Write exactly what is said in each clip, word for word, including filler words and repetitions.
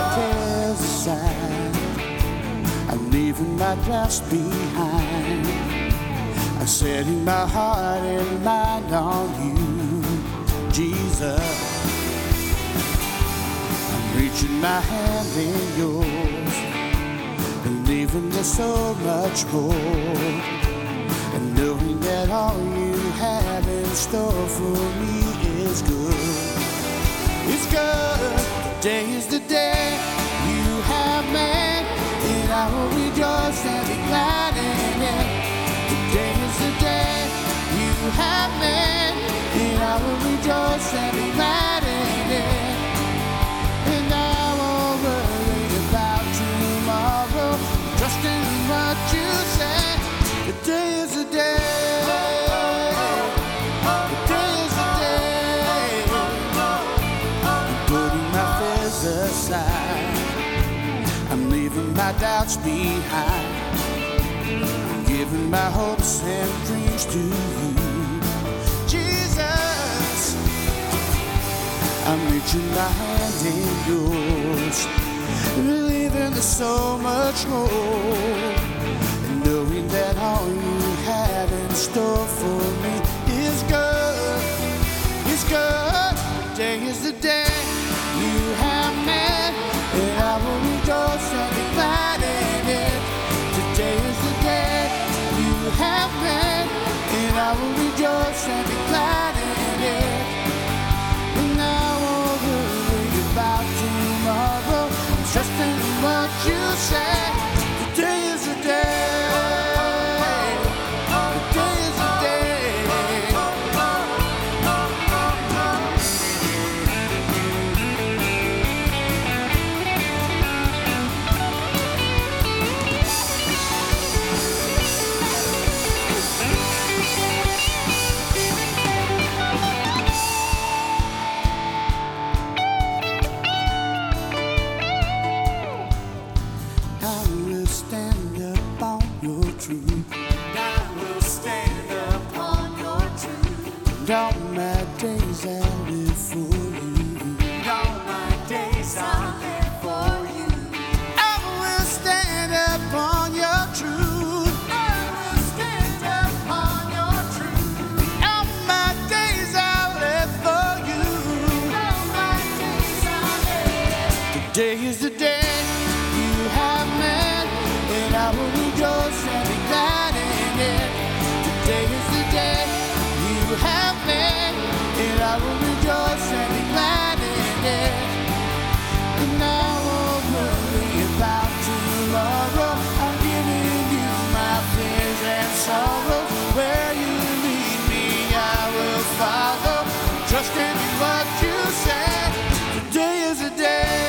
my tears aside. I'm leaving my past behind. I'm setting my heart and mind on you, Jesus. I'm reaching my hand in yours, believing there's so much more, and knowing that all you have in store for me is good. It's good. Today is the day you have made, and I will rejoice and be glad in it. Today is the day you have made, and I will rejoice and be glad in it. And I won't worry about tomorrow, trust in what you said. Today is the day. I'm leaving my doubts behind. I'm giving my hopes and dreams to you, Jesus. I'm reaching my hand in yours, believing there's so much more, and knowing that all you have in store for me is good. It's good. Today is the day you have met, and I will rejoice and be glad in it. Today is the day you have met, and I will rejoice and be glad in it. And I won't worry about tomorrow, I'm trusting in what you said. Today is the day. All my days I live for you. All my days I live for you. I will stand upon your truth. I will stand upon your truth. All my days I live for you. All my days I live. Today is the day you have made, and I will rejoice and be glad in it. Today is the day you have. And I will rejoice and be glad in it. And I won't worry about tomorrow. I'm giving you my fears and sorrows. Where you lead me, I will follow. Trust in what you said. Today is the day.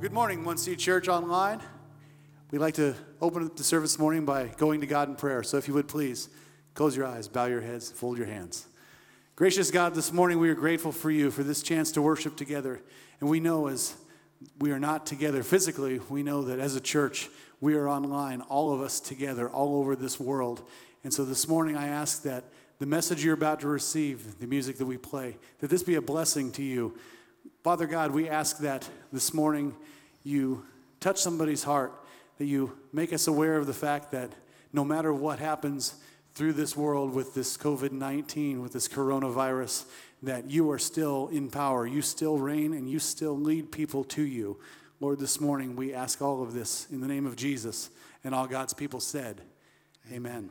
Good morning, One Seed Church Online. We'd like to open up the service this morning by going to God in prayer. So if you would, please close your eyes, bow your heads, fold your hands. Gracious God, this morning we are grateful for you, for this chance to worship together. And we know as we are not together physically, we know that as a church, we are online, all of us together, all over this world. And so this morning I ask that the message you're about to receive, the music that we play, that this be a blessing to you. Father God, we ask that this morning you touch somebody's heart, that you make us aware of the fact that no matter what happens through this world with this covid nineteen, with this coronavirus, that you are still in power. You still reign and you still lead people to you. Lord, this morning we ask all of this in the name of Jesus, and all God's people said, amen.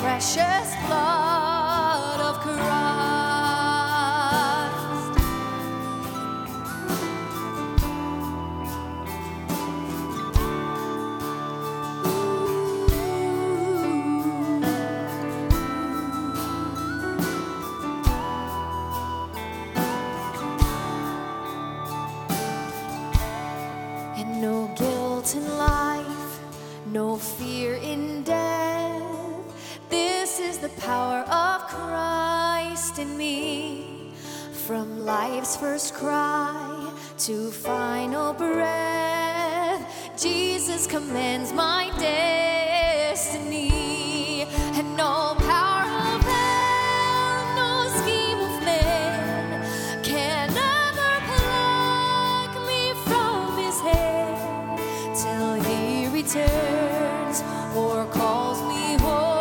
Precious blood of Christ. Ooh. And no guilt in life, no fear in death, this is the power of Christ in me. From life's first cry to final breath, Jesus commands my destiny. And no power of hell, no scheme of man can ever pluck me from his hand, till he returns or calls me home.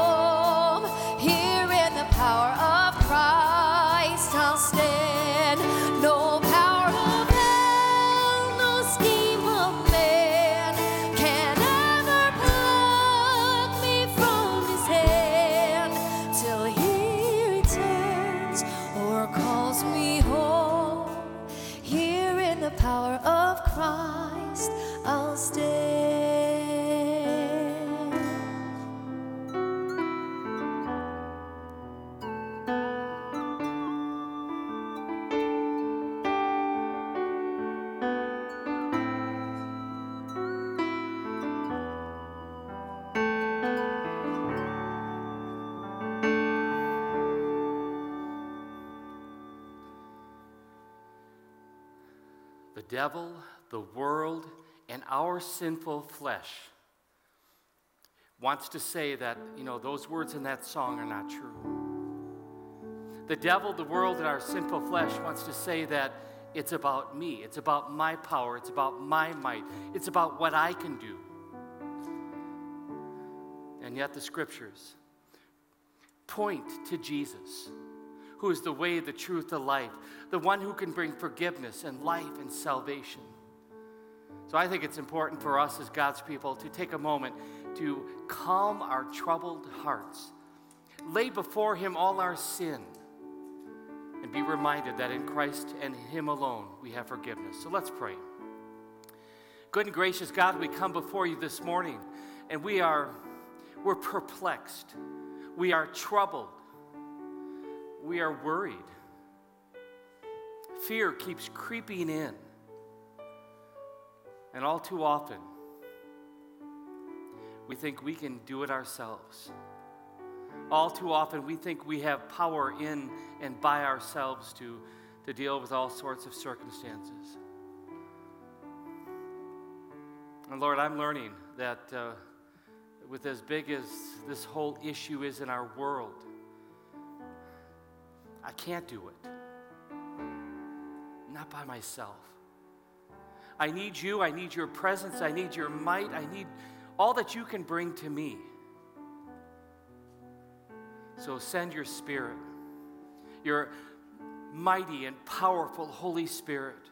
The devil, the world, and our sinful flesh wants to say that, you know, those words in that song are not true. The devil, the world, and our sinful flesh wants to say that it's about me, it's about my power, it's about my might, it's about what I can do. And yet the scriptures point to Jesus, who is the way, the truth, the life, the one who can bring forgiveness and life and salvation. So I think it's important for us as God's people to take a moment to calm our troubled hearts, lay before him all our sin, and be reminded that in Christ and him alone we have forgiveness. So let's pray. Good and gracious God, we come before you this morning, and we are, we're perplexed. We are troubled. We are worried. Fear keeps creeping in. And all too often, we think we can do it ourselves. All too often, we think we have power in and by ourselves to, to deal with all sorts of circumstances. And Lord, I'm learning that uh, with as big as this whole issue is in our world, I can't do it. Not by myself. I need you. I need your presence. I need your might. I need all that you can bring to me. So send your Spirit, your mighty and powerful Holy Spirit,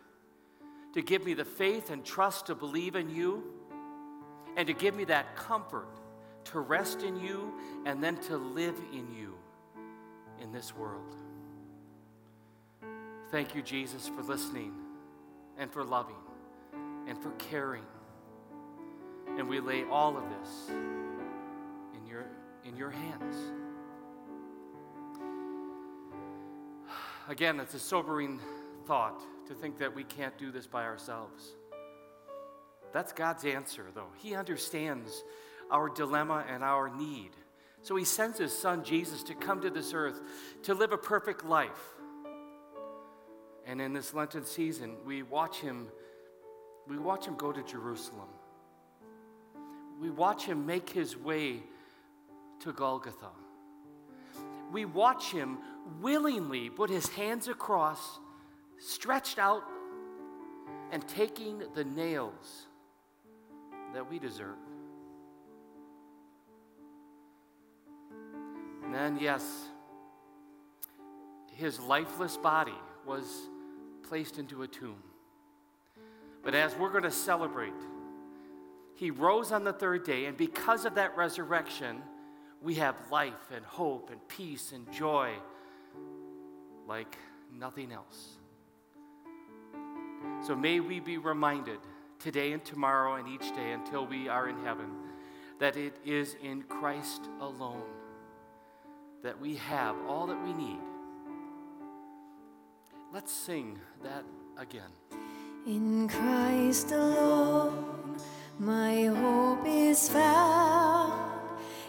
to give me the faith and trust to believe in you, and to give me that comfort to rest in you and then to live in you in this world. Thank you, Jesus, for listening and for loving and for caring. And we lay all of this in your, in your hands. Again, it's a sobering thought to think that we can't do this by ourselves. That's God's answer, though. He understands our dilemma and our need. So he sends his son, Jesus, to come to this earth, to live a perfect life. And in this Lenten season, we watch him, we watch him go to Jerusalem. We watch him make his way to Golgotha. We watch him willingly put his hands across, stretched out, and taking the nails that we deserve. And then, yes, his lifeless body was placed into a tomb. But as we're going to celebrate, he rose on the third day, and because of that resurrection, we have life and hope and peace and joy like nothing else. So may we be reminded today and tomorrow and each day until we are in heaven that it is in Christ alone that we have all that we need. Let's sing that again. In Christ alone, my hope is found.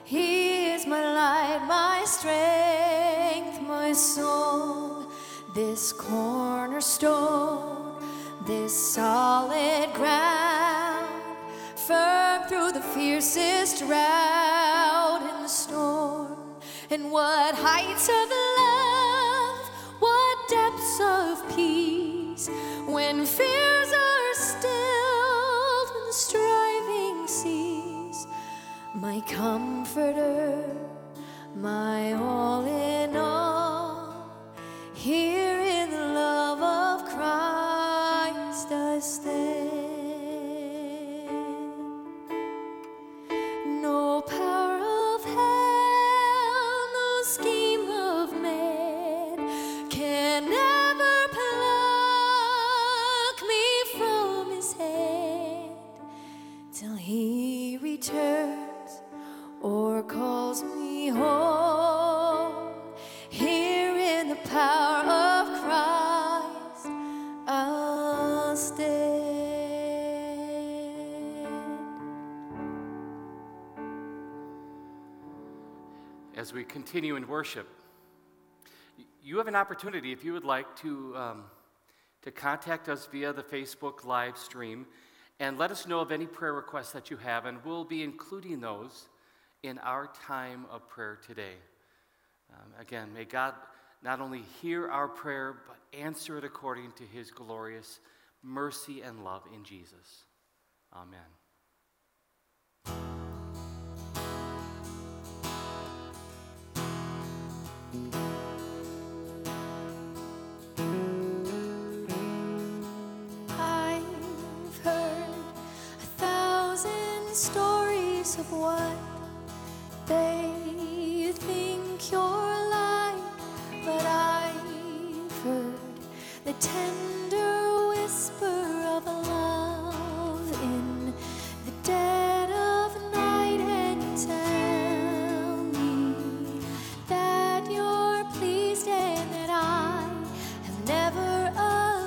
He is my light, my strength, my soul. This cornerstone, this solid ground, firm through the fiercest drought and the storm. And what heights of love, what depths of peace, when fears are stilled, when striving cease, my comforter, my all in all, here in the love of Christ I stand. No power of hell, no scheme of man can ever pluck me from his hand till he returns or calls me home. Here in the power of Christ I'll stand. As we continue in worship, you have an opportunity, if you would like, to um, to contact us via the Facebook live stream and let us know of any prayer requests that you have, and we'll be including those in our time of prayer today. Um, again, may God not only hear our prayer, but answer it according to his glorious mercy and love in Jesus. Amen. I've heard a thousand stories of what they think you're like, but I've heard the tender whisper of love in the dead of night, and you tell me that you're pleased and that I have never alone.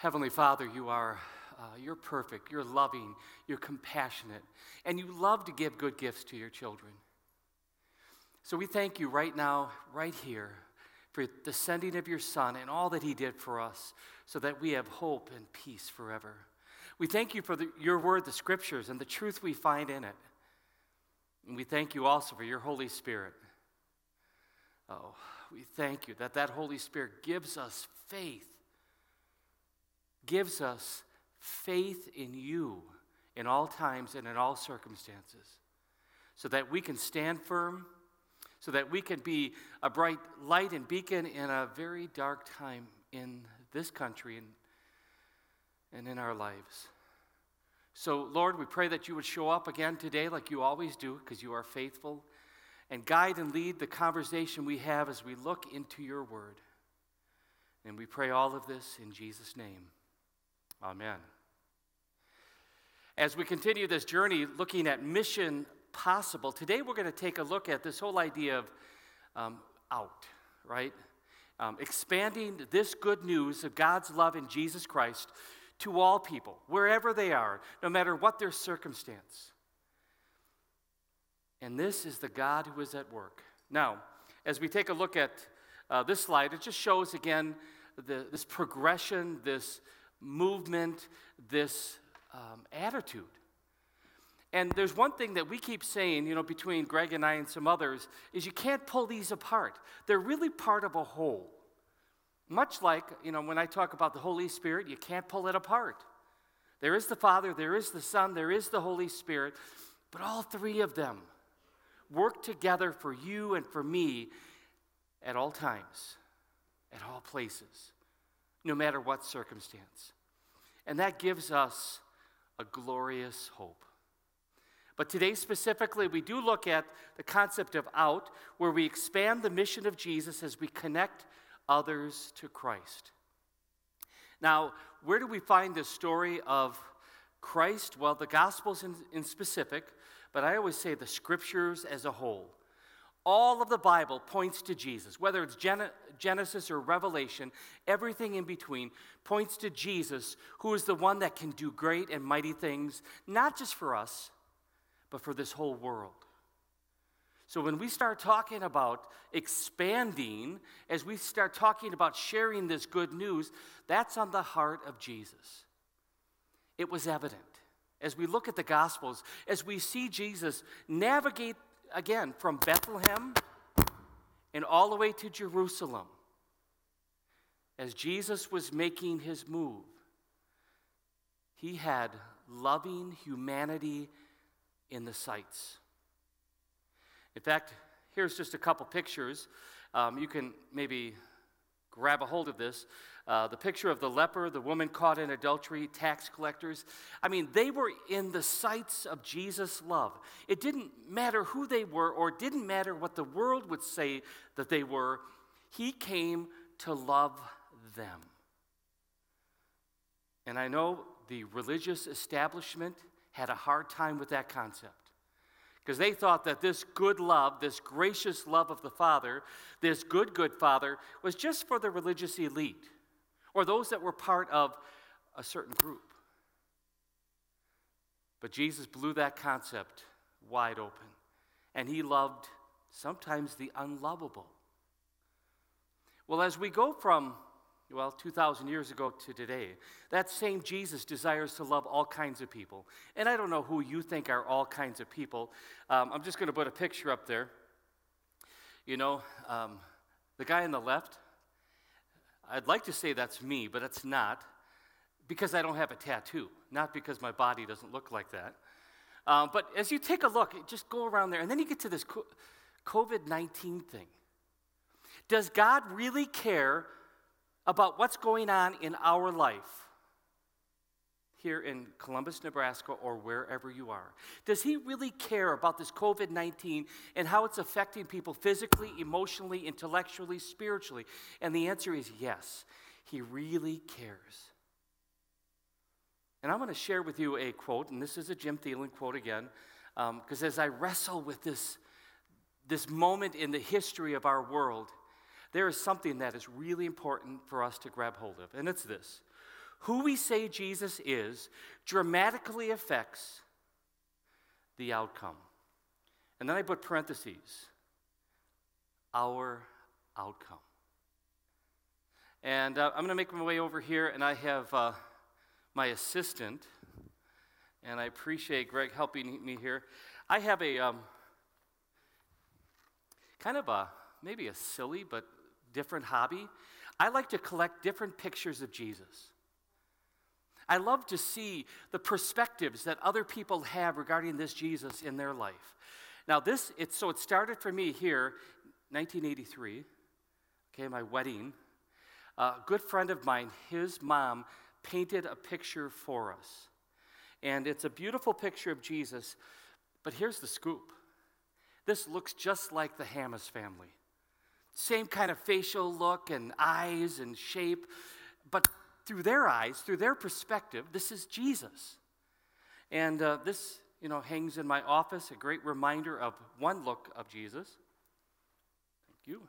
Heavenly Father, you are, uh, you're perfect, you're loving, you're compassionate, and you love to give good gifts to your children. So we thank you right now, right here, for the sending of your Son and all that he did for us so that we have hope and peace forever. We thank you for the, your word, the scriptures, and the truth we find in it. And we thank you also for your Holy Spirit. Oh, we thank you that that Holy Spirit gives us faith. Gives us faith in you in all times and in all circumstances so that we can stand firm, so that we can be a bright light and beacon in a very dark time in this country and, and in our lives. So, Lord, we pray that you would show up again today like you always do because you are faithful and guide and lead the conversation we have as we look into your word. And we pray all of this in Jesus' name. Amen. As we continue this journey looking at mission possible, today we're going to take a look at this whole idea of um, out, right? Um, expanding this good news of God's love in Jesus Christ to all people, wherever they are, no matter what their circumstance. And this is the God who is at work. Now, as we take a look at uh, this slide, it just shows again the, this progression, this movement, this um, attitude. And there's one thing that we keep saying, you know, between Greg and I and some others, is you can't pull these apart. They're really part of a whole. Much like, you know, when I talk about the Holy Spirit, you can't pull it apart. There is the Father, there is the Son, there is the Holy Spirit, but all three of them work together for you and for me at all times, at all places, no matter what circumstance. And that gives us a glorious hope. But today specifically, we do look at the concept of out, where we expand the mission of Jesus as we connect others to Christ. Now, where do we find this story of Christ? Well, the Gospels in, in specific, but I always say the Scriptures as a whole. All of the Bible points to Jesus, whether it's Gen- Genesis or Revelation, everything in between points to Jesus, who is the one that can do great and mighty things, not just for us, but for this whole world. So when we start talking about expanding, as we start talking about sharing this good news, that's on the heart of Jesus. It was evident. As we look at the Gospels, as we see Jesus navigate, again, from Bethlehem and all the way to Jerusalem, as Jesus was making his move, he had loving humanity in the sights. In fact, here's just a couple pictures. Um, you can maybe grab a hold of this. Uh, the picture of the leper, the woman caught in adultery, tax collectors. I mean, they were in the sights of Jesus' love. It didn't matter who they were, or it didn't matter what the world would say that they were. He came to love them. And I know the religious establishment had a hard time with that concept, because they thought that this good love, this gracious love of the Father, this good, good Father, was just for the religious elite or those that were part of a certain group. But Jesus blew that concept wide open, and he loved sometimes the unlovable. Well, as we go from, well, two thousand years ago to today, that same Jesus desires to love all kinds of people. And I don't know who you think are all kinds of people. Um, I'm just going to put a picture up there. You know, um, the guy on the left, I'd like to say that's me, but it's not, because I don't have a tattoo, not because my body doesn't look like that. Um, but as you take a look, just go around there, and then you get to this covid nineteen thing. Does God really care about what's going on in our life here in Columbus, Nebraska, or wherever you are? Does he really care about this covid nineteen and how it's affecting people physically, emotionally, intellectually, spiritually? And the answer is yes, he really cares. And I'm going to share with you a quote, and this is a Jim Thielen quote again, because um, as I wrestle with this, this moment in the history of our world, there is something that is really important for us to grab hold of, and it's this. Who we say Jesus is dramatically affects the outcome. And then I put parentheses, our outcome. And uh, I'm going to make my way over here, and I have uh, my assistant, and I appreciate Greg helping me here. I have a um, kind of a, maybe a silly, but different hobby. I like to collect different pictures of Jesus. I love to see the perspectives that other people have regarding this Jesus in their life. Now this, it's, so it started for me here, nineteen eighty-three, okay, my wedding. Uh, a good friend of mine, his mom, painted a picture for us. And it's a beautiful picture of Jesus, but here's the scoop. This looks just like the Hammes family. Same kind of facial look and eyes and shape, but through their eyes, through their perspective, this is Jesus. And uh, this, you know, hangs in my office, a great reminder of one look of Jesus. Thank you.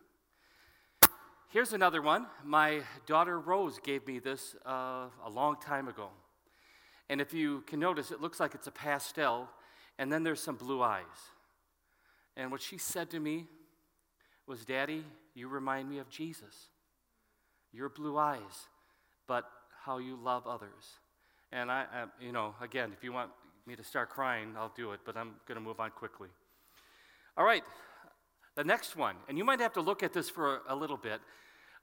Here's another one. My daughter Rose gave me this uh, a long time ago. And if you can notice, it looks like it's a pastel, and then there's some blue eyes. And what she said to me was, "Daddy, You remind me of Jesus. Your blue eyes, but how you love others. And I, I you know, again, if you want me to start crying, I'll do it, but I'm going to move on quickly. All right, the next one, and you might have to look at this for a, a little bit.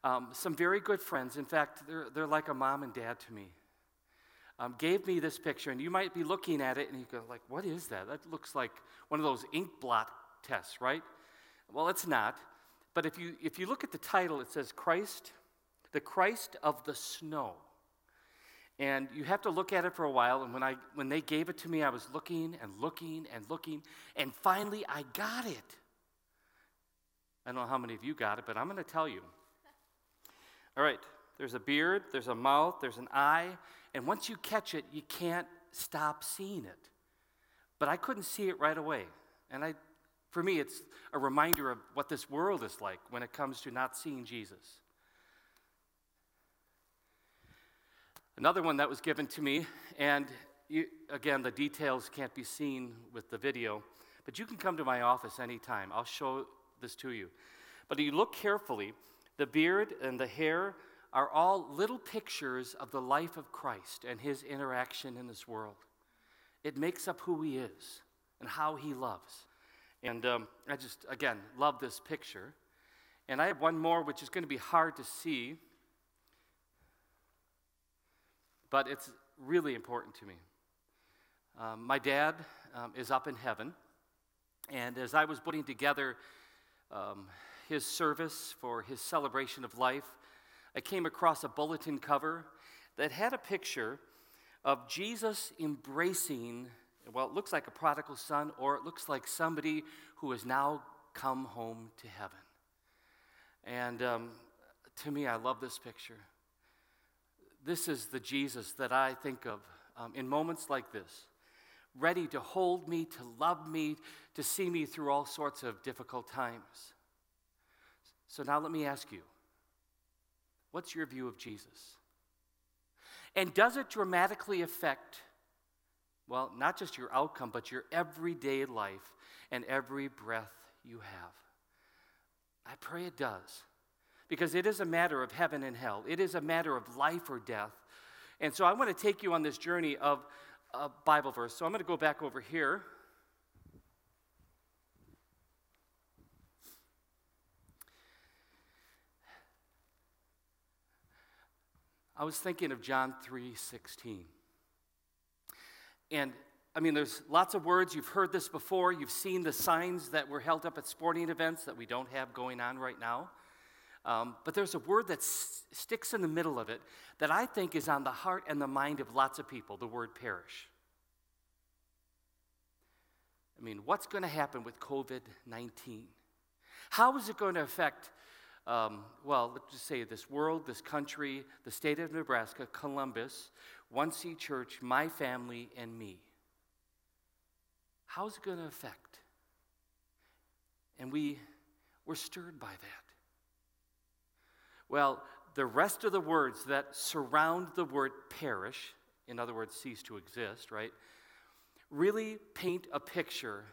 Um, some very good friends, in fact, they're, they're like a mom and dad to me, um, gave me this picture, and you might be looking at it, and you go like, what is that? That looks like one of those ink blot tests, right? Well, it's not, but if you if you look at the title, it says Christ, the Christ of the Snow. And you have to look at it for a while, and when I when they gave it to me, I was looking and looking and looking, and finally I got it. I don't know how many of you got it, but I'm going to tell you. All right, there's a beard, there's a mouth, there's an eye, and once you catch it, you can't stop seeing it. But I couldn't see it right away. And I, for me, it's a reminder of what this world is like when it comes to not seeing Jesus. Another one that was given to me, and you, again, the details can't be seen with the video, but you can come to my office anytime. I'll show this to you. But if you look carefully, the beard and the hair are all little pictures of the life of Christ and his interaction in this world. It makes up who he is and how he loves. And um, I just, again, love this picture. And I have one more, which is going to be hard to see, but it's really important to me. Um, my dad um, is up in heaven, and as I was putting together um, his service for his celebration of life, I came across a bulletin cover that had a picture of Jesus embracing, well, it looks like a prodigal son, or it looks like somebody who has now come home to heaven. And um, to me, I love this picture. This is the Jesus that I think of um, in moments like this, ready to hold me, to love me, to see me through all sorts of difficult times. So now let me ask you, what's your view of Jesus? And does it dramatically affect, well, not just your outcome, but your everyday life and every breath you have? I pray it does, because it is a matter of heaven and hell. It is a matter of life or death. And so I want to take you on this journey of a Bible verse. So I'm going to go back over here. I was thinking of John three sixteen. And, I mean, there's lots of words. You've heard this before. You've seen the signs that were held up at sporting events that we don't have going on right now. Um, but there's a word that s- sticks in the middle of it that I think is on the heart and the mind of lots of people, the word perish. I mean, what's going to happen with covid nineteen? How is it going to affect Um, well, let's just say this world, this country, the state of Nebraska, Columbus, One Seed Church, my family, and me? How's it going to affect? And we were stirred by that. Well, the rest of the words that surround the word perish, in other words, cease to exist, right, really paint a picture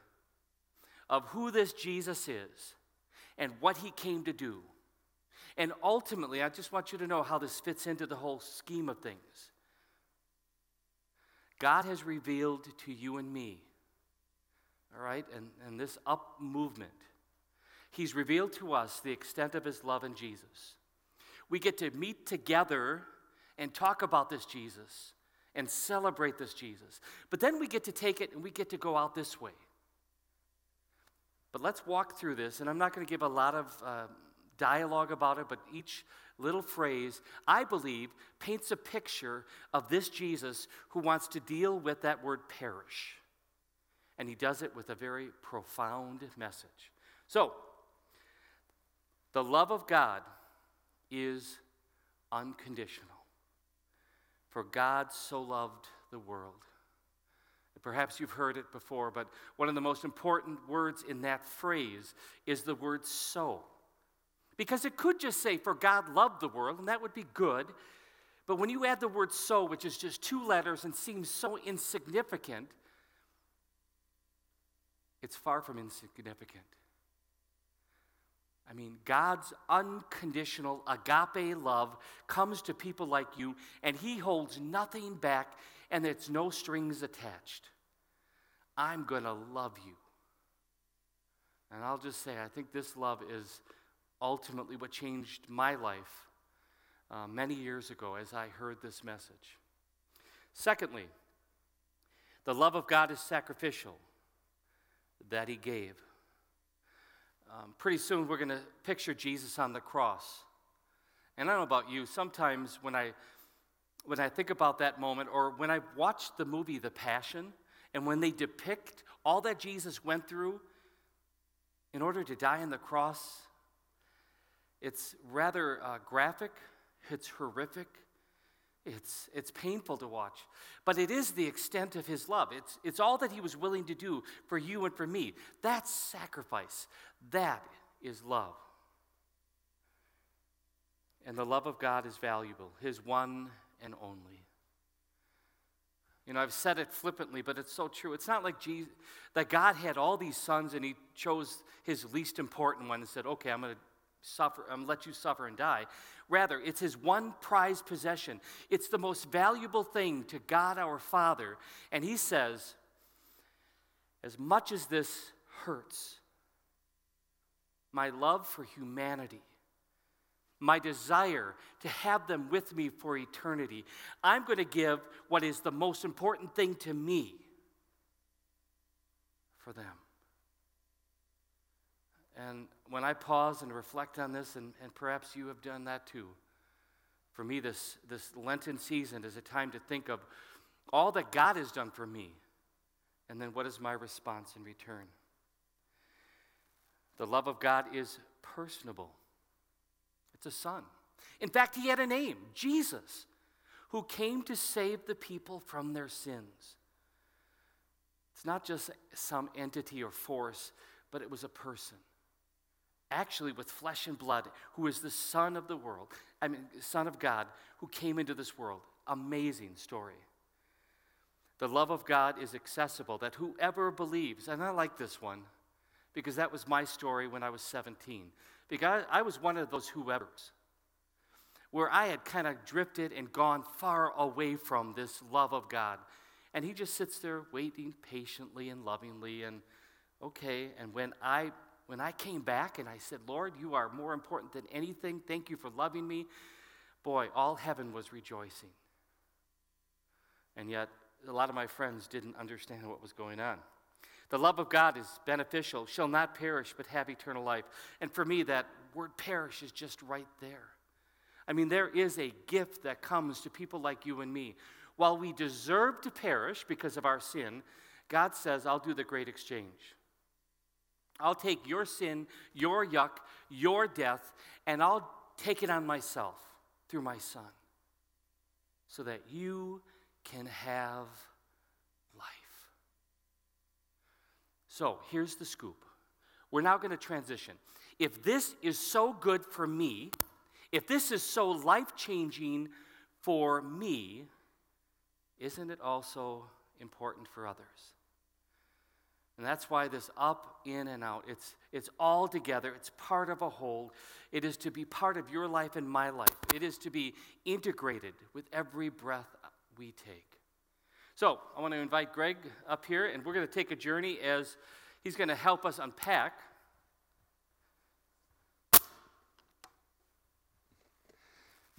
of who this Jesus is and what he came to do. And ultimately, I just want you to know how this fits into the whole scheme of things. God has revealed to you and me, all right, and, and this up movement, he's revealed to us the extent of his love in Jesus. We get to meet together and talk about this Jesus and celebrate this Jesus. But then we get to take it and we get to go out this way. But let's walk through this, and I'm not going to give a lot of uh, dialogue about it, but each little phrase, I believe, paints a picture of this Jesus who wants to deal with that word perish. And he does it with a very profound message. So, the love of God is unconditional. For God so loved the world. Perhaps you've heard it before, but one of the most important words in that phrase is the word so. Because it could just say, for God loved the world, and that would be good. But when you add the word so, which is just two letters and seems so insignificant, it's far from insignificant. I mean, God's unconditional agape love comes to people like you, and he holds nothing back, and it's no strings attached. I'm going to love you. And I'll just say, I think this love is ultimately what changed my life uh, many years ago as I heard this message. Secondly, the love of God is sacrificial, that he gave. Um, pretty soon we're going to picture Jesus on the cross. And I don't know about you, sometimes when I when I think about that moment, or when I watch the movie The Passion, and when they depict all that Jesus went through in order to die on the cross, it's rather uh, graphic, it's horrific, it's it's painful to watch. But it is the extent of his love. It's, it's all that he was willing to do for you and for me. That's sacrifice. That is love. And the love of God is valuable, his one and only. You know, I've said it flippantly, but it's so true. It's not like Jesus, that God had all these sons and he chose his least important one and said, okay, I'm going to suffer, I'm gonna let you suffer and die. Rather, it's his one prized possession. It's the most valuable thing to God our Father. And he says, as much as this hurts, my love for humanity, my desire to have them with me for eternity, I'm going to give what is the most important thing to me for them. And when I pause and reflect on this, and, and perhaps you have done that too, for me this, this Lenten season is a time to think of all that God has done for me, and then what is my response in return? The love of God is personable. It's a son. In fact, he had a name, Jesus, who came to save the people from their sins. It's not just some entity or force, but it was a person, actually with flesh and blood, who is the Son of the world, I mean, Son of God, who came into this world. Amazing story. The love of God is accessible, that whoever believes, and I like this one, because that was my story when I was seventeen. Because I was one of those whoever's, where I had kind of drifted and gone far away from this love of God. And he just sits there waiting patiently and lovingly, and okay, and when I when I came back and I said, Lord, you are more important than anything. Thank you for loving me. Boy, all heaven was rejoicing. And yet, a lot of my friends didn't understand what was going on. The love of God is beneficial, shall not perish, but have eternal life. And for me, that word perish is just right there. I mean, there is a gift that comes to people like you and me. While we deserve to perish because of our sin, God says, I'll do the great exchange. I'll take your sin, your yuck, your death, and I'll take it on myself through my Son, so that you can have life. So here's the scoop. We're now going to transition. If this is so good for me, if this is so life-changing for me, isn't it also important for others? And that's why this up, in, and out, it's, it's all together. It's part of a whole. It is to be part of your life and my life. It is to be integrated with every breath we take. So I want to invite Greg up here, and we're going to take a journey as he's going to help us unpack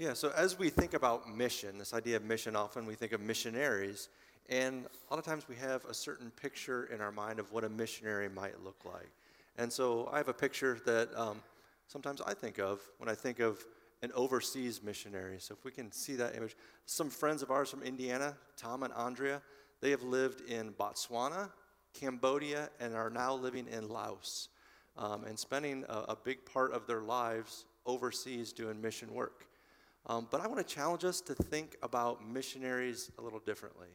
Yeah, so as we think about mission, this idea of mission, often we think of missionaries, and a lot of times we have a certain picture in our mind of what a missionary might look like. And so I have a picture that um, sometimes I think of when I think of an overseas missionary. So if we can see that image. Some friends of ours from Indiana, Tom and Andrea, they have lived in Botswana, Cambodia, and are now living in Laos, um, and spending a, a big part of their lives overseas doing mission work. Um, but I want to challenge us to think about missionaries a little differently.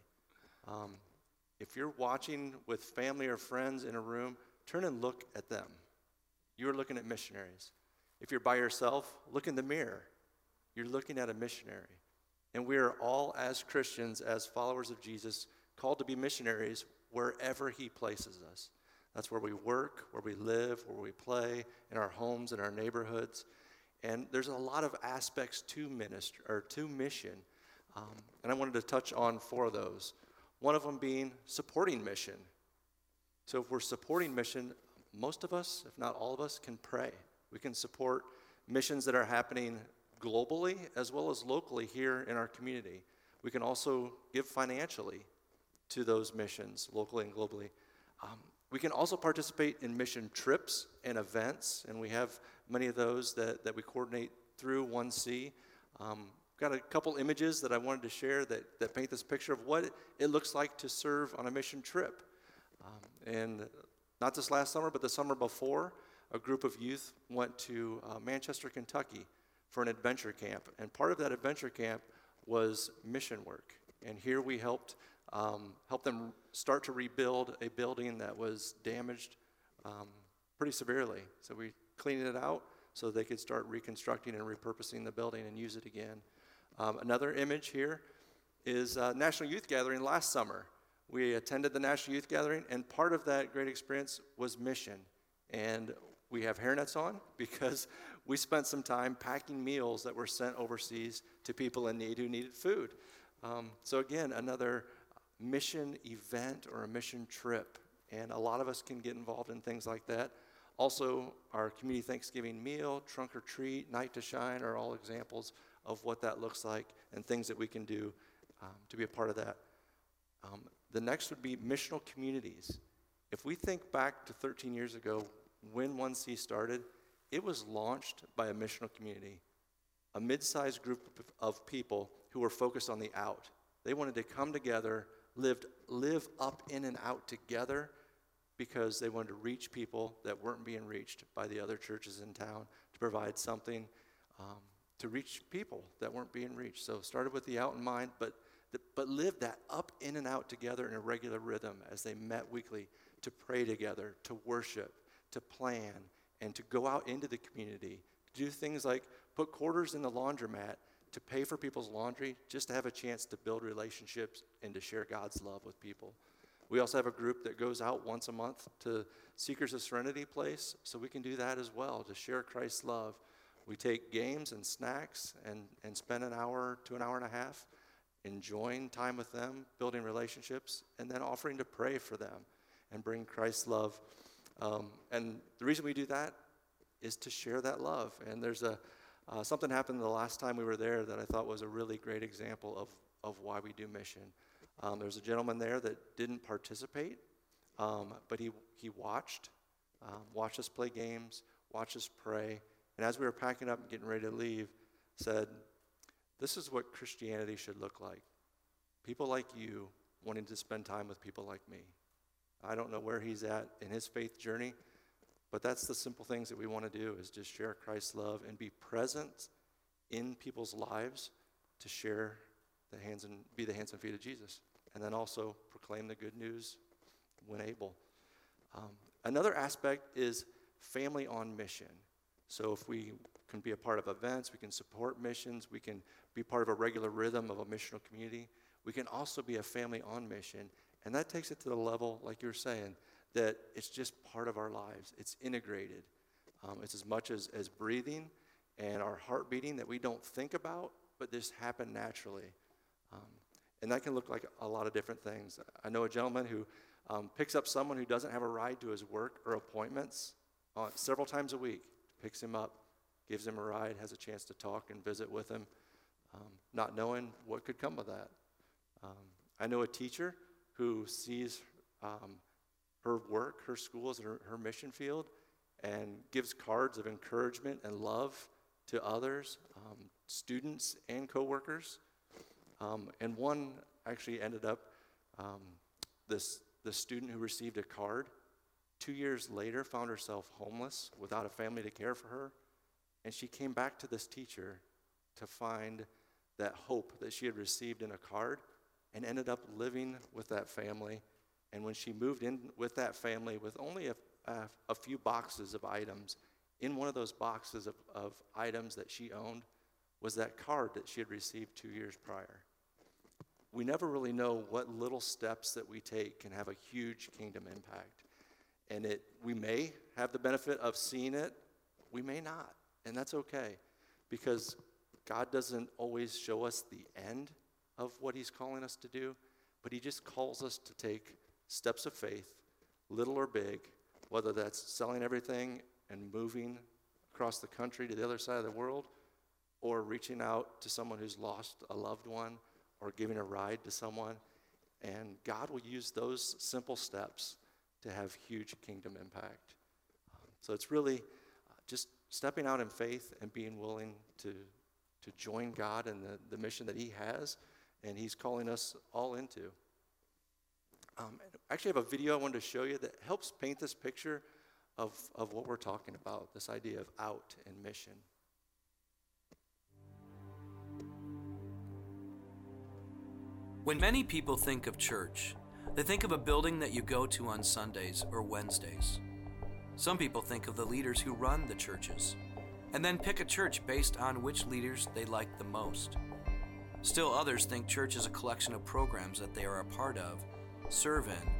Um, if you're watching with family or friends in a room, turn and look at them. You're looking at missionaries. If you're by yourself, look in the mirror. You're looking at a missionary. And we are all, as Christians, as followers of Jesus, called to be missionaries wherever he places us. That's where we work, where we live, where we play, in our homes, in our neighborhoods. And there's a lot of aspects to ministry or to mission, um, and I wanted to touch on four of those. One of them being supporting mission. So if we're supporting mission, most of us, if not all of us, can pray. We can support missions that are happening globally as well as locally here in our community. We can also give financially to those missions locally and globally. Um, We can also participate in mission trips and events, and we have many of those that, that we coordinate through one C. Um, got a couple images that I wanted to share that, that paint this picture of what it looks like to serve on a mission trip. Um, and not this last summer, but the summer before, a group of youth went to uh, Manchester, Kentucky for an adventure camp. And part of that adventure camp was mission work. And here we helped Um, help them start to rebuild a building that was damaged um, pretty severely. So we cleaned it out so they could start reconstructing and repurposing the building and use it again. Um, another image here is uh, National Youth Gathering last summer. We attended the National Youth Gathering, and part of that great experience was mission. And we have hairnets on because we spent some time packing meals that were sent overseas to people in need who needed food. Um, so again, another mission event or a mission trip, and a lot of us can get involved in things like that. Also, our community Thanksgiving meal, trunk or treat, night to shine are all examples of what that looks like and things that we can do um, to be a part of that. Um, the next would be missional communities. If we think back to thirteen years ago when one C started, it was launched by a missional community, a mid-sized group of people who were focused on the out. They wanted to come together, lived, live up in and out together, because they wanted to reach people that weren't being reached by the other churches in town, to provide something um, to reach people that weren't being reached. So started with the out in mind, but the, but lived that up in and out together in a regular rhythm as they met weekly to pray together, to worship, to plan, and to go out into the community, to do things like put quarters in the laundromat to pay for people's laundry, just to have a chance to build relationships and to share God's love with people. We also have a group that goes out once a month to Seekers of Serenity Place, so we can do that as well, to share Christ's love. We take games and snacks and, and spend an hour to an hour and a half enjoying time with them, building relationships, and then offering to pray for them and bring Christ's love. Um, and the reason we do that is to share that love. And there's a Uh, something happened the last time we were there that I thought was a really great example of, of why we do mission. Um, there was a gentleman there that didn't participate, um, but he, he watched, um, watched us play games, watched us pray, and as we were packing up and getting ready to leave, said, "This is what Christianity should look like. People like you wanting to spend time with people like me." I don't know where he's at in his faith journey, but that's the simple things that we want to do, is just share Christ's love and be present in people's lives to share the hands and be the hands and feet of Jesus. And then also proclaim the good news when able. Um, another aspect is family on mission. So if we can be a part of events, we can support missions, we can be part of a regular rhythm of a missional community. We can also be a family on mission. And that takes it to the level, like you were saying, that it's just part of our lives. It's integrated. Um, it's as much as, as breathing and our heart beating that we don't think about, but just happen naturally. Um, and that can look like a lot of different things. I know a gentleman who um, picks up someone who doesn't have a ride to his work or appointments uh, several times a week, picks him up, gives him a ride, has a chance to talk and visit with him, um, not knowing what could come of that. Um, I know a teacher who sees um, her work, her schools, and her, her mission field, and gives cards of encouragement and love to others, um, students and coworkers. Um, and one actually ended up, um, this the student who received a card, two years later found herself homeless without a family to care for her. And she came back to this teacher to find that hope that she had received in a card, and ended up living with that family. And when she moved in with that family with only a, a, a few boxes of items, in one of those boxes of, of items that she owned was that card that she had received two years prior. We never really know what little steps that we take can have a huge kingdom impact. and it we may have the benefit of seeing it, we may not, and that's okay, because God doesn't always show us the end of what he's calling us to do, but he just calls us to take steps of faith, little or big, whether that's selling everything and moving across the country to the other side of the world, or reaching out to someone who's lost a loved one, or giving a ride to someone. And God will use those simple steps to have huge kingdom impact. So it's really just stepping out in faith and being willing to to join God in the, the mission that he has and he's calling us all into. Um, I actually have a video I wanted to show you that helps paint this picture of, of what we're talking about, this idea of out and mission. When many people think of church, they think of a building that you go to on Sundays or Wednesdays. Some people think of the leaders who run the churches, and then pick a church based on which leaders they like the most. Still others think church is a collection of programs that they are a part of, serve in,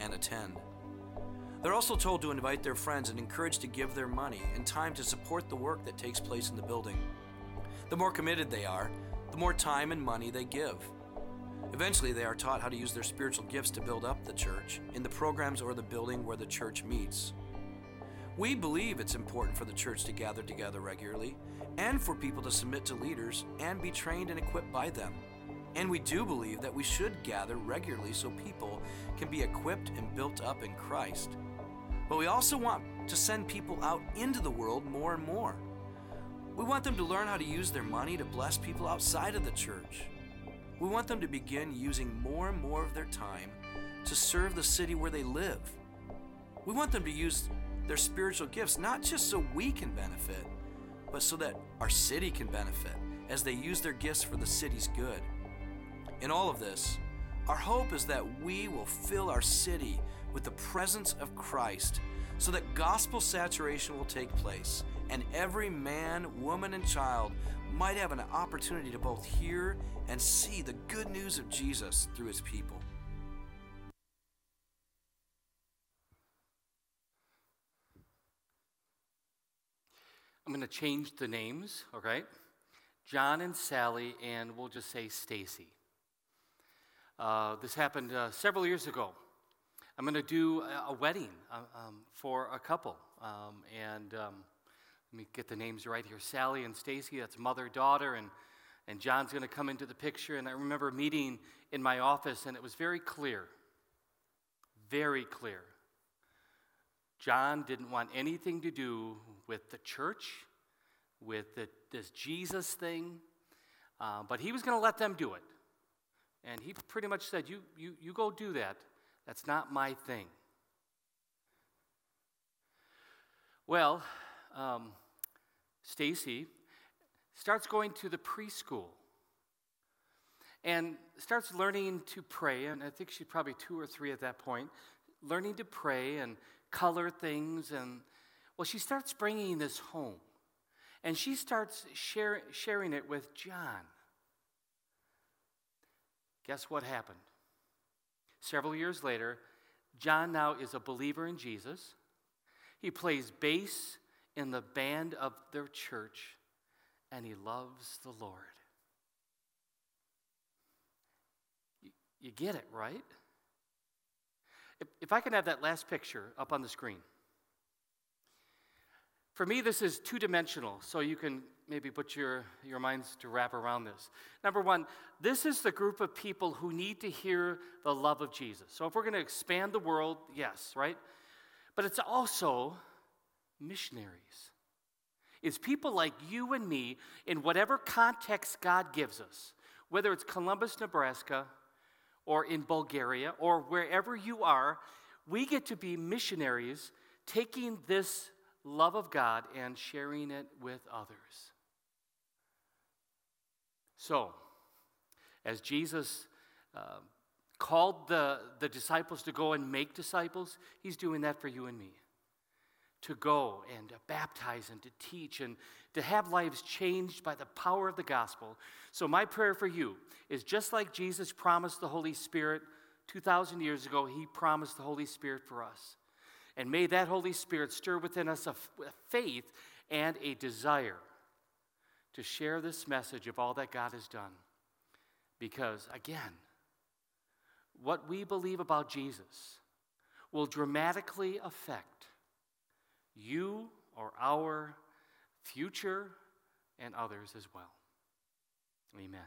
and attend. They're also told to invite their friends and encouraged to give their money and time to support the work that takes place in the building. The more committed they are, the more time and money they give. Eventually, they are taught how to use their spiritual gifts to build up the church in the programs or the building where the church meets. We believe it's important for the church to gather together regularly and for people to submit to leaders and be trained and equipped by them. And we do believe that we should gather regularly so people can be equipped and built up in Christ. But we also want to send people out into the world more and more. We want them to learn how to use their money to bless people outside of the church. We want them to begin using more and more of their time to serve the city where they live. We want them to use their spiritual gifts, not just so we can benefit, but so that our city can benefit as they use their gifts for the city's good. In all of this, our hope is that we will fill our city with the presence of Christ so that gospel saturation will take place and every man, woman, and child might have an opportunity to both hear and see the good news of Jesus through his people. I'm going to change the names, all right? John and Sally, and we'll just say Stacy. Uh, this happened uh, several years ago. I'm going to do a, a wedding um, for a couple, um, and um, let me get the names right here. Sally and Stacy, that's mother, daughter, and, and John's going to come into the picture. And I remember meeting in my office, and it was very clear, very clear. John didn't want anything to do with the church, with the, this Jesus thing, uh, but he was going to let them do it. And he pretty much said, you, you, you go do that. That's not my thing. Well, um, Stacy starts going to the preschool and starts learning to pray, and I think she's probably two or three at that point, learning to pray and color things, and well, she starts bringing this home, and she starts share, sharing it with John. Guess what happened? Several years later, John now is a believer in Jesus. He plays bass in the band of their church, and he loves the Lord. You, you get it, right? If, if I can have that last picture up on the screen. For me, this is two-dimensional, so you can maybe put your, your minds to wrap around this. Number one, this is the group of people who need to hear the love of Jesus. So if we're going to expand the world, yes, right? But it's also missionaries. It's people like you and me in whatever context God gives us, whether it's Columbus, Nebraska, or in Bulgaria, or wherever you are, we get to be missionaries taking this love of God and sharing it with others. So, as Jesus uh, called the, the disciples to go and make disciples, he's doing that for you and me. To go and to baptize and to teach and to have lives changed by the power of the gospel. So my prayer for you is just like Jesus promised the Holy Spirit two thousand years ago, he promised the Holy Spirit for us. And may that Holy Spirit stir within us a faith and a desire to share this message of all that God has done. Because, again, what we believe about Jesus will dramatically affect you or our future and others as well. Amen.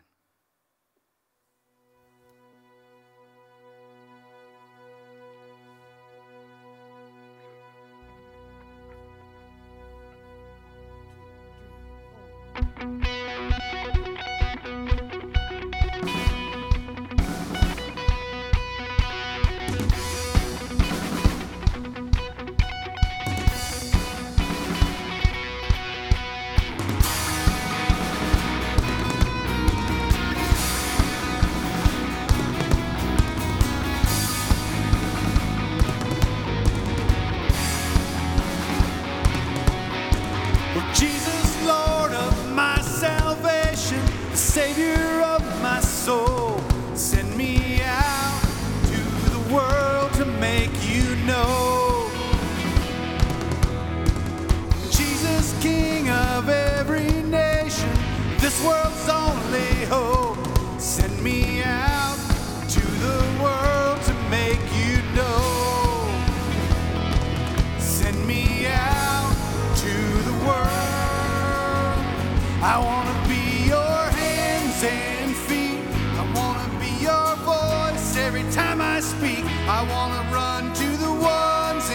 I want to run to the ones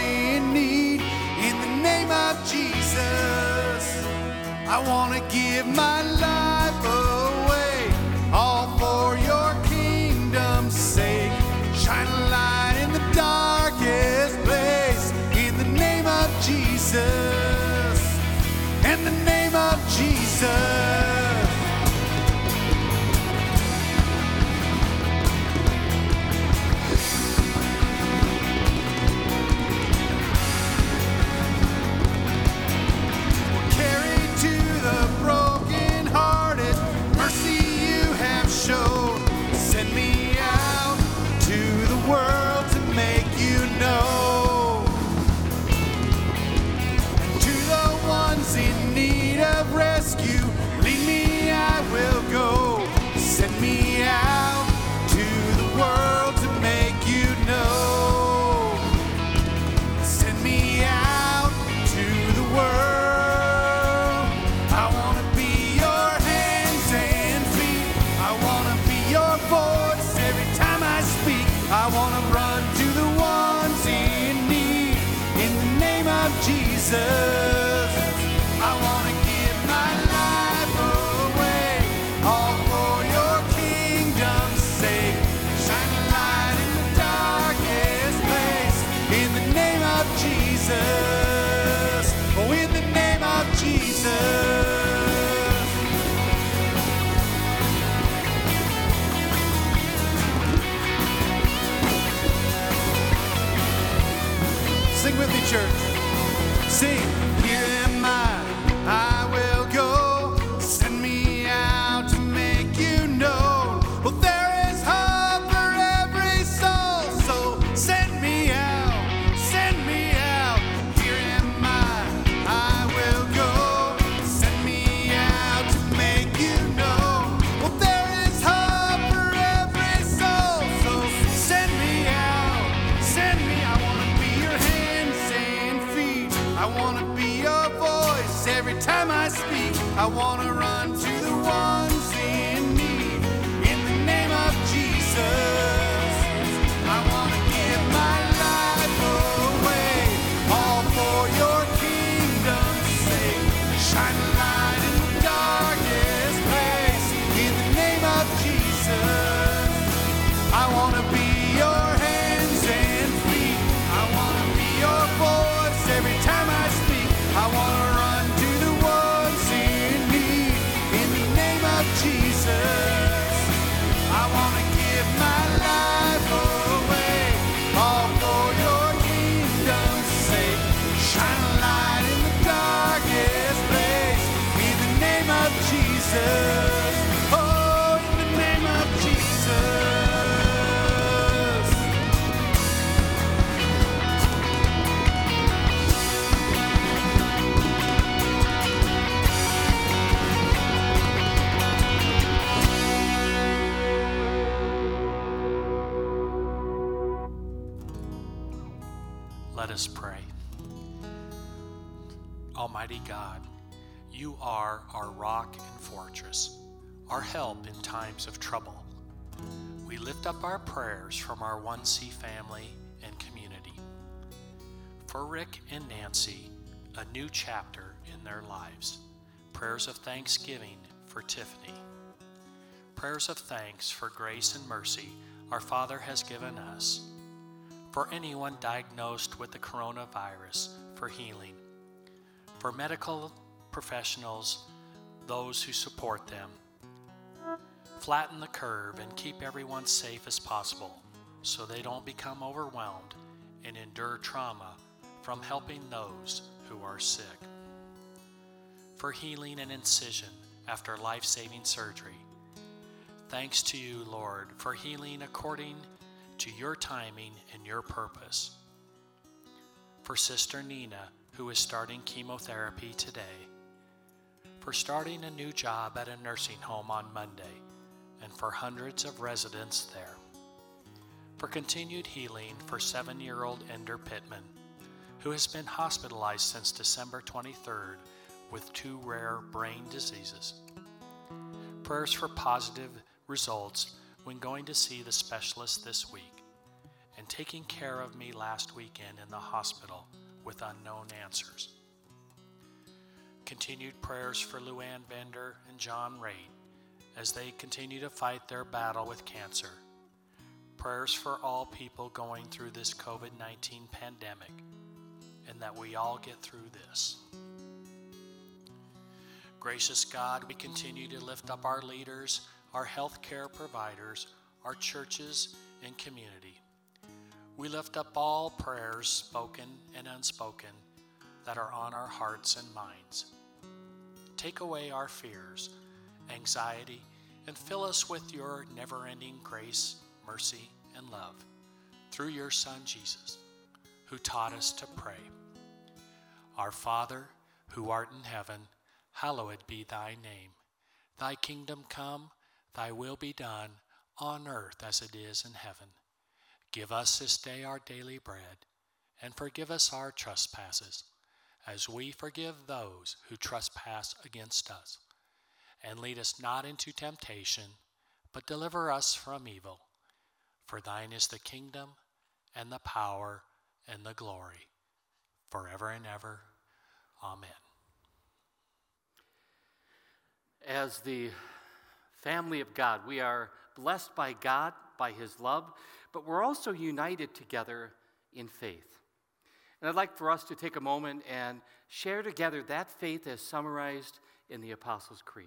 in need. Let us pray. Almighty God, you are our rock and fortress, our help in times of trouble. We lift up our prayers from our one C family and community. For Rick and Nancy, a new chapter in their lives. Prayers of thanksgiving for Tiffany. Prayers of thanks for grace and mercy our Father has given us. For anyone diagnosed with the coronavirus, for healing. For medical professionals, those who support them. Flatten the curve and keep everyone safe as possible so they don't become overwhelmed and endure trauma from helping those who are sick. For healing and incision after life-saving surgery. Thanks to you, Lord, for healing according to your timing and your purpose. For Sister Nina, who is starting chemotherapy today. For starting a new job at a nursing home on Monday, and for hundreds of residents there. For continued healing for seven-year-old Ender Pittman, who has been hospitalized since December twenty-third with two rare brain diseases. Prayers for positive results when going to see the specialist this week, and taking care of me last weekend in the hospital with unknown answers. Continued prayers for Luann Vander and John Ray as they continue to fight their battle with cancer. Prayers for all people going through this covid nineteen pandemic, and that we all get through this. Gracious God, we continue to lift up our leaders, our healthcare providers, our churches, and community. We lift up all prayers, spoken and unspoken, that are on our hearts and minds. Take away our fears, anxiety, and fill us with your never-ending grace, mercy, and love through your Son, Jesus, who taught us to pray. Our Father, who art in heaven, hallowed be thy name. Thy kingdom come, thy will be done, on earth as it is in heaven. Give us this day our daily bread, and forgive us our trespasses, as we forgive those who trespass against us. And lead us not into temptation, but deliver us from evil. For thine is the kingdom, and the power, and the glory, forever and ever. Amen. As the family of God, we are blessed by God, by his love, but we're also united together in faith. And I'd like for us to take a moment and share together that faith as summarized in the Apostles' Creed.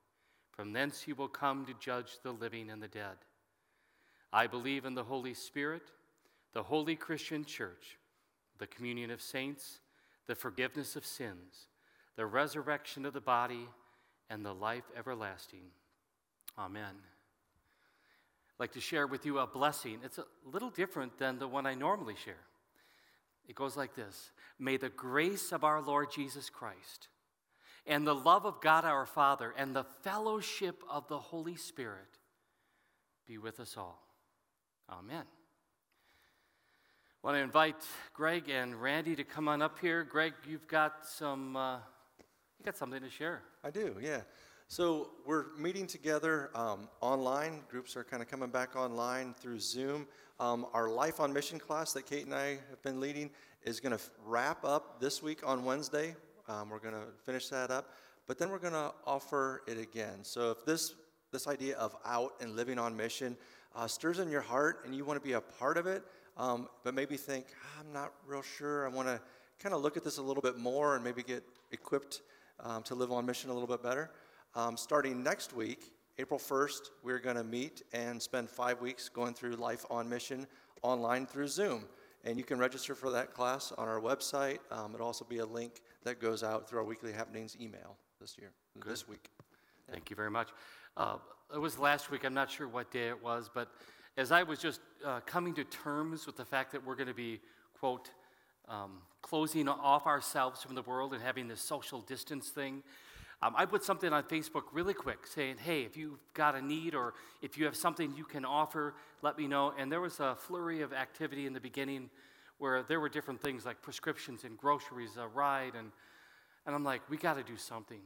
From thence he will come to judge the living and the dead. I believe in the Holy Spirit, the holy Christian church, the communion of saints, the forgiveness of sins, the resurrection of the body, and the life everlasting. Amen. I'd like to share with you a blessing. It's a little different than the one I normally share. It goes like this. May the grace of our Lord Jesus Christ, and the love of God our Father, and the fellowship of the Holy Spirit be with us all. Amen. I want to invite Greg and Randy to come on up here. Greg, you've got some, uh, you got something to share. I do, yeah. So we're meeting together um, online. Groups are kind of coming back online through Zoom. Um, our Life on Mission class that Kate and I have been leading is going to wrap up this week on Wednesday. Um, we're going to finish that up, but then we're going to offer it again. So if this this idea of out and living on mission uh, stirs in your heart and you want to be a part of it, Um, but maybe think, I'm not real sure. I want to kind of look at this a little bit more and maybe get equipped um, to live on mission a little bit better. Um, starting next week, April first, we're going to meet and spend five weeks going through Life on Mission online through Zoom. And you can register for that class on our website. Um, it'll also be a link that goes out through our weekly happenings email this year, Good. this week. Yeah. Thank you very much. Uh, it was last week. I'm not sure what day it was, but as I was just uh, coming to terms with the fact that we're going to be, quote, um, closing off ourselves from the world and having this social distance thing, um, I put something on Facebook really quick saying, hey, if you've got a need or if you have something you can offer, let me know. And there was a flurry of activity in the beginning where there were different things like prescriptions and groceries, a ride, and and I'm like, we got to do something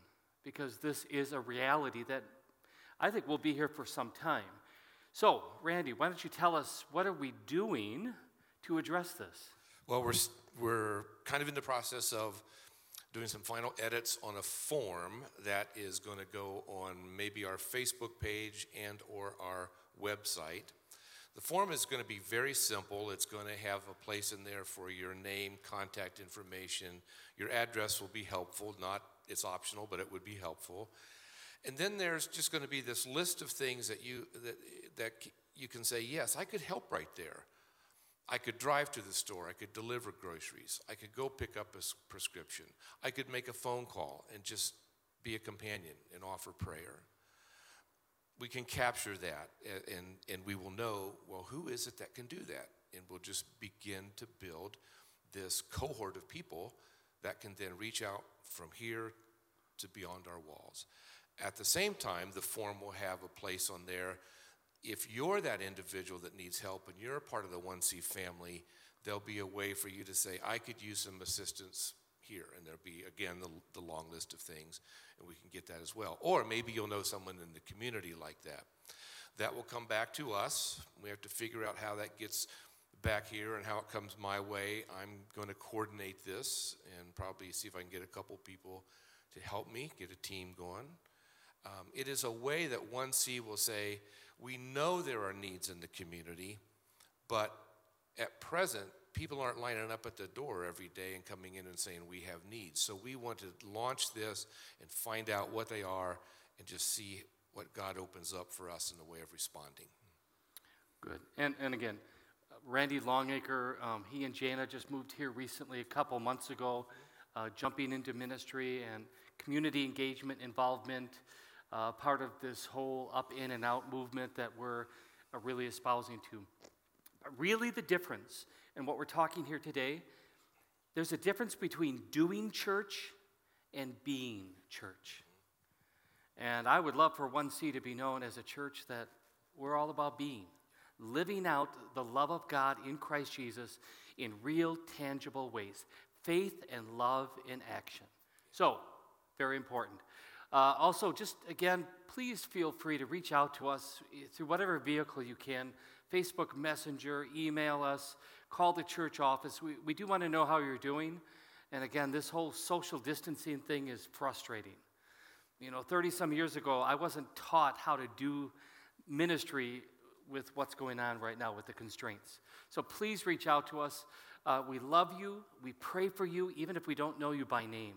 because this is a reality that I think we'll be here for some time. So, Randy, why don't you tell us, what are we doing to address this? Well, we're we're kind of in the process of doing some final edits on a form that is going to go on maybe our Facebook page and or our website. The form is going to be very simple. It's going to have a place in there for your name, contact information. Your address will be helpful. Not, it's optional, but it would be helpful. And then there's just going to be this list of things that you that, that you can say, yes, I could help right there. I could drive to the store. I could deliver groceries. I could go pick up a prescription. I could make a phone call and just be a companion and offer prayer. We can capture that, and, and we will know, well, who is it that can do that? And we'll just begin to build this cohort of people that can then reach out from here to beyond our walls. At the same time, the form will have a place on there. If you're that individual that needs help and you're a part of the one C family, there'll be a way for you to say, I could use some assistance here. And there'll be, again, the, the long list of things, and we can get that as well. Or maybe you'll know someone in the community like that. That will come back to us. We have to figure out how that gets back here and how it comes my way. I'm going to coordinate this and probably see if I can get a couple people to help me, get a team going. Um, it is a way that one C will say, we know there are needs in the community, but at present, people aren't lining up at the door every day and coming in and saying, we have needs. So we want to launch this and find out what they are and just see what God opens up for us in the way of responding. Good. And and again, Randy Longacre, um, he and Jana just moved here recently a couple months ago, uh, jumping into ministry and community engagement involvement. Uh, part of this whole up, in, and out movement that we're uh, really espousing to. But really the difference in what we're talking here today, there's a difference between doing church and being church. And I would love for one C to be known as a church that we're all about being, living out the love of God in Christ Jesus in real, tangible ways, faith and love in action. So, very important. Uh, also, just again, please feel free to reach out to us through whatever vehicle you can, Facebook Messenger, email us, call the church office. We, we do want to know how you're doing. And again, this whole social distancing thing is frustrating. You know, thirty-some years ago, I wasn't taught how to do ministry with what's going on right now with the constraints. So please reach out to us. Uh, we love you. We pray for you, even if we don't know you by name.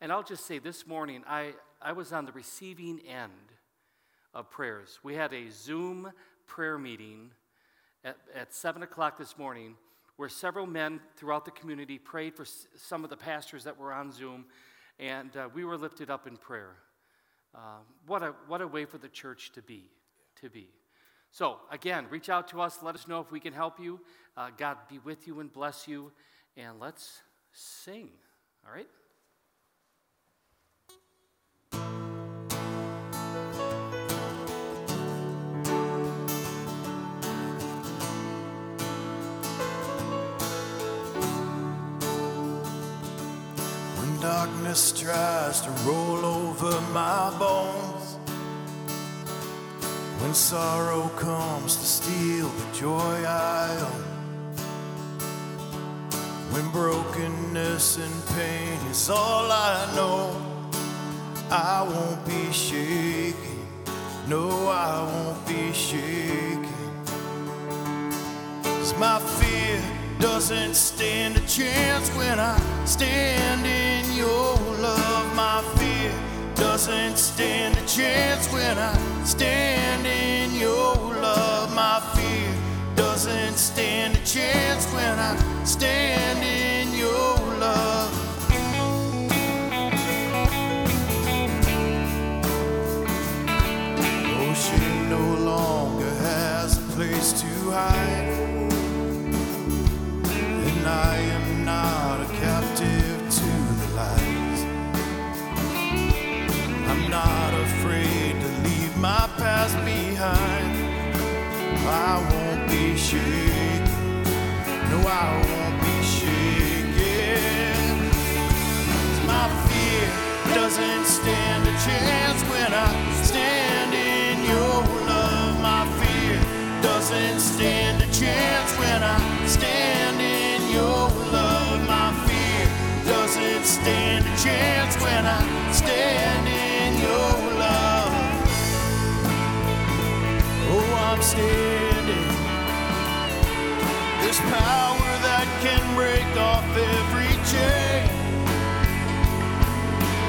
And I'll just say this morning, I, I was on the receiving end of prayers. We had a Zoom prayer meeting at, at seven o'clock this morning where several men throughout the community prayed for s- some of the pastors that were on Zoom, and uh, we were lifted up in prayer. Uh, what a what a way for the church to be, to be. So, again, reach out to us. Let us know if we can help you. Uh, God be with you and bless you. And let's sing, all right? Darkness tries to roll over my bones. When sorrow comes to steal the joy I own. When brokenness and pain is all I know, I won't be shaken. No, I won't be shaken. 'Cause my fear doesn't stand a chance when I stand in your love. My fear doesn't stand a chance when I stand in your love. My fear doesn't stand chance when I stand in your love. Oh, she no longer has a place to hide, and I am not a captive to the lies. I'm not afraid to leave my past behind. I won't be shaken. No, I won't be shaken. My fear doesn't stand a chance when I stand in your love. My fear doesn't stand a chance when I stand in your love. My fear doesn't stand a chance when I stand in your love. Oh, I'm standing. This power that can break off every chain.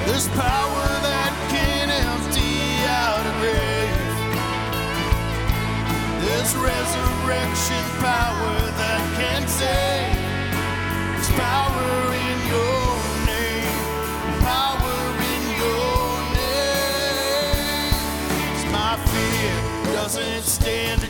This power that can empty out a grave. This resurrection power that can save. This power in your name. Power in your name. It's my fear. Doesn't stand a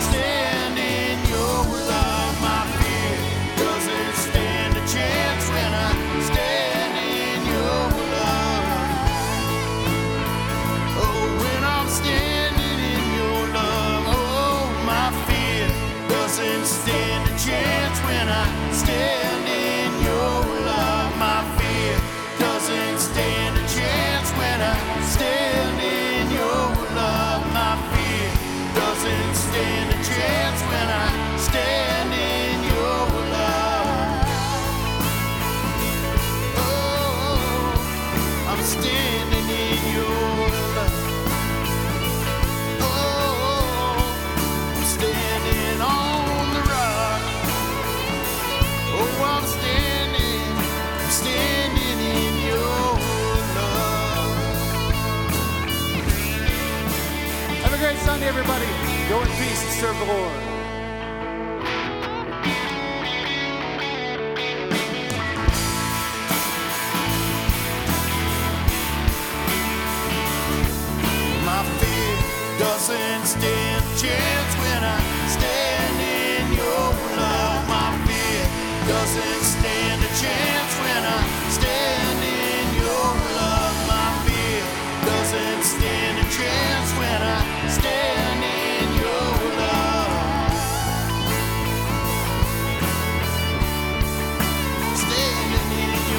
stand in your love. My fear doesn't stand a chance when I stand in your love. Oh, when I'm standing in your love. Oh, my fear doesn't stand a chance when I stand in your love. My fear doesn't stand a chance when I stand in your love. My fear doesn't stand a chance when I stand in your love. Oh, I'm standing in your love. Oh, I'm standing on the rock. Oh, I'm standing. Standing in your love. Have a great Sunday, everybody. Go in peace and serve the Lord. My fear doesn't stand a chance when I stand in your love. My fear doesn't stand